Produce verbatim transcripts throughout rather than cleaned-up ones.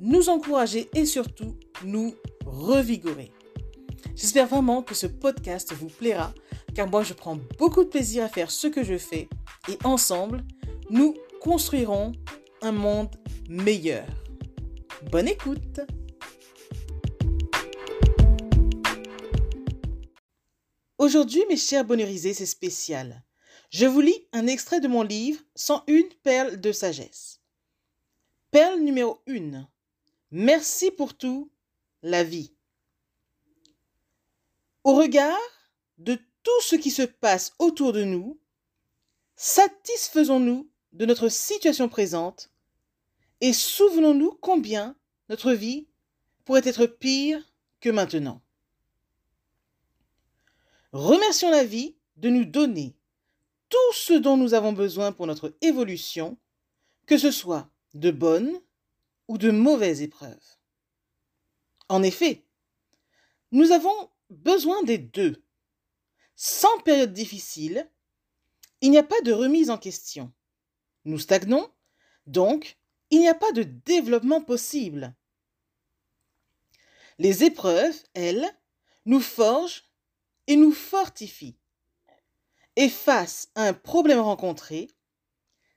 nous encourager et surtout nous revigorer. J'espère vraiment que ce podcast vous plaira, car moi je prends beaucoup de plaisir à faire ce que je fais et ensemble, nous construirons un monde meilleur. Bonne écoute! Aujourd'hui, mes chers bonheurisés, c'est spécial. Je vous lis un extrait de mon livre « cent un perles de sagesse ». Perle numéro un. Merci pour tout, la vie. Au regard de tout ce qui se passe autour de nous, satisfaisons-nous de notre situation présente et souvenons-nous combien notre vie pourrait être pire que maintenant. Remercions la vie de nous donner tout ce dont nous avons besoin pour notre évolution, que ce soit de bonnes ou de mauvaises épreuves. En effet, nous avons besoin des deux. Sans période difficile, il n'y a pas de remise en question. Nous stagnons, donc il n'y a pas de développement possible. Les épreuves, elles, nous forgent et nous fortifient. Et face à un problème rencontré,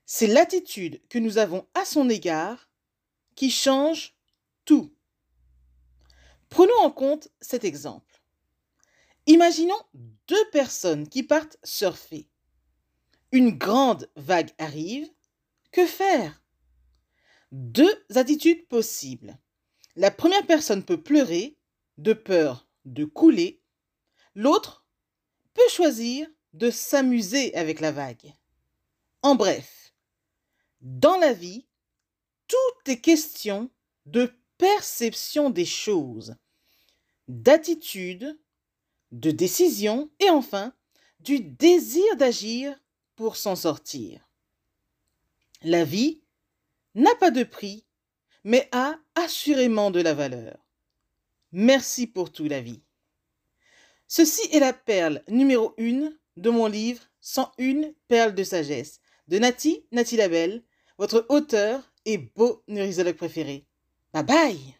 c'est l'attitude que nous avons à son égard qui change tout. Prenons en compte cet exemple. Imaginons deux personnes qui partent surfer. Une grande vague arrive. Que faire? Deux attitudes possibles. La première personne peut pleurer de peur de couler. L'autre peut choisir de s'amuser avec la vague. En bref, dans la vie, tout est question de perception des choses, d'attitude, de décision et enfin du désir d'agir pour s'en sortir. La vie n'a pas de prix, mais a assurément de la valeur. Merci pour tout, la vie. Ceci est la perle numéro un de mon livre cent un perles de sagesse de Nathy, Nathy Labelle, votre auteur et beau neurisologue préféré. Bye bye!